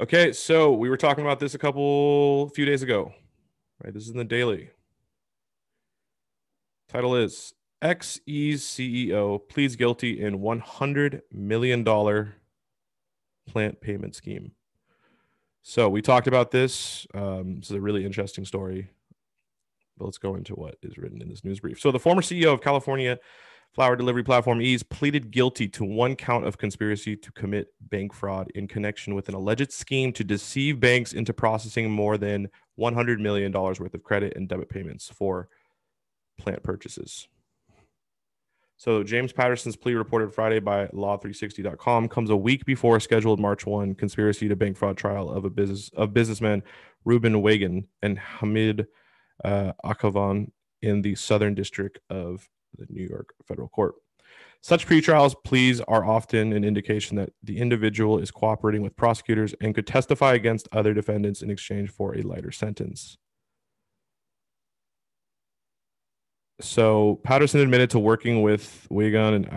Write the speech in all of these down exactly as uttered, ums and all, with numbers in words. Okay, so we were talking about this a couple few days ago, right? This is in the daily. Title is Eaze C E O pleads guilty in one hundred million dollars plant payment scheme. So we talked about this. Um, this is a really interesting story, but let's go into what is written in this news brief. So the former C E O of California flower delivery platform Eaze pleaded guilty to one count of conspiracy to commit bank fraud in connection with an alleged scheme to deceive banks into processing more than one hundred million dollars worth of credit and debit payments for plant purchases. So James Patterson's plea, reported Friday by law three sixty dot com, comes a week before a scheduled March first conspiracy to bank fraud trial of a business of businessmen Ruben Weigand and Hamid uh, Akhavan in the Southern District of the New York federal court. Such pretrials pleas are often an indication that the individual is cooperating with prosecutors and could testify against other defendants in exchange for a lighter sentence. So Patterson admitted to working with Weigand and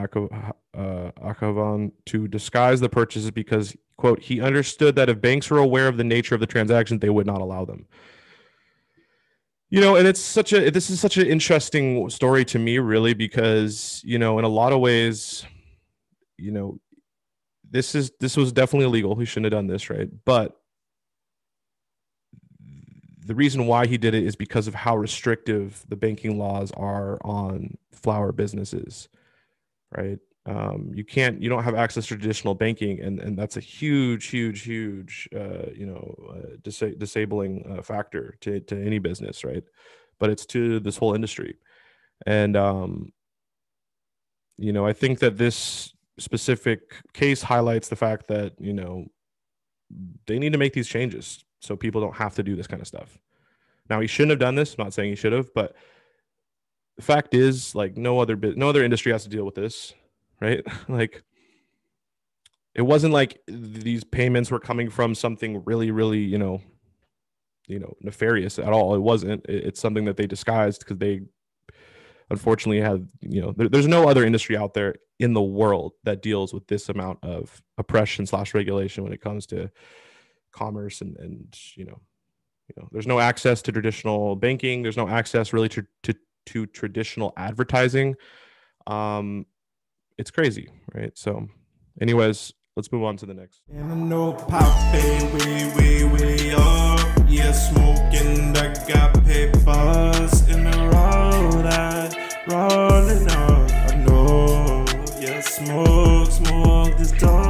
Akhavan uh, to disguise the purchases because, quote, he understood that if banks were aware of the nature of the transactions, they would not allow them. You know, and it's such a, this is such an interesting story to me, really, because, you know, in a lot of ways, you know, this is, this was definitely illegal. He shouldn't have done this, right? But the reason why he did it is because of how restrictive the banking laws are on flower businesses, right? Um, you can't, you don't have access to traditional banking, and, and that's a huge, huge, huge, uh, you know, uh, dis disabling uh, factor to, to any business, right? But it's to this whole industry. And, um, you know, I think that this specific case highlights the fact that, you know, they need to make these changes so people don't have to do this kind of stuff. Now, he shouldn't have done this. I'm not saying he should have, but the fact is, like, no other, no other industry has to deal with this. Right? Like, it wasn't like these payments were coming from something really, really, you know, you know, nefarious at all. It wasn't. It's something that they disguised because they unfortunately have, you know, there, there's no other industry out there in the world that deals with this amount of oppression slash regulation when it comes to commerce and, and, you know, you know, there's no access to traditional banking. There's no access really to, to, to traditional advertising. Um, It's crazy, right? So anyways, let's move on to the next. I know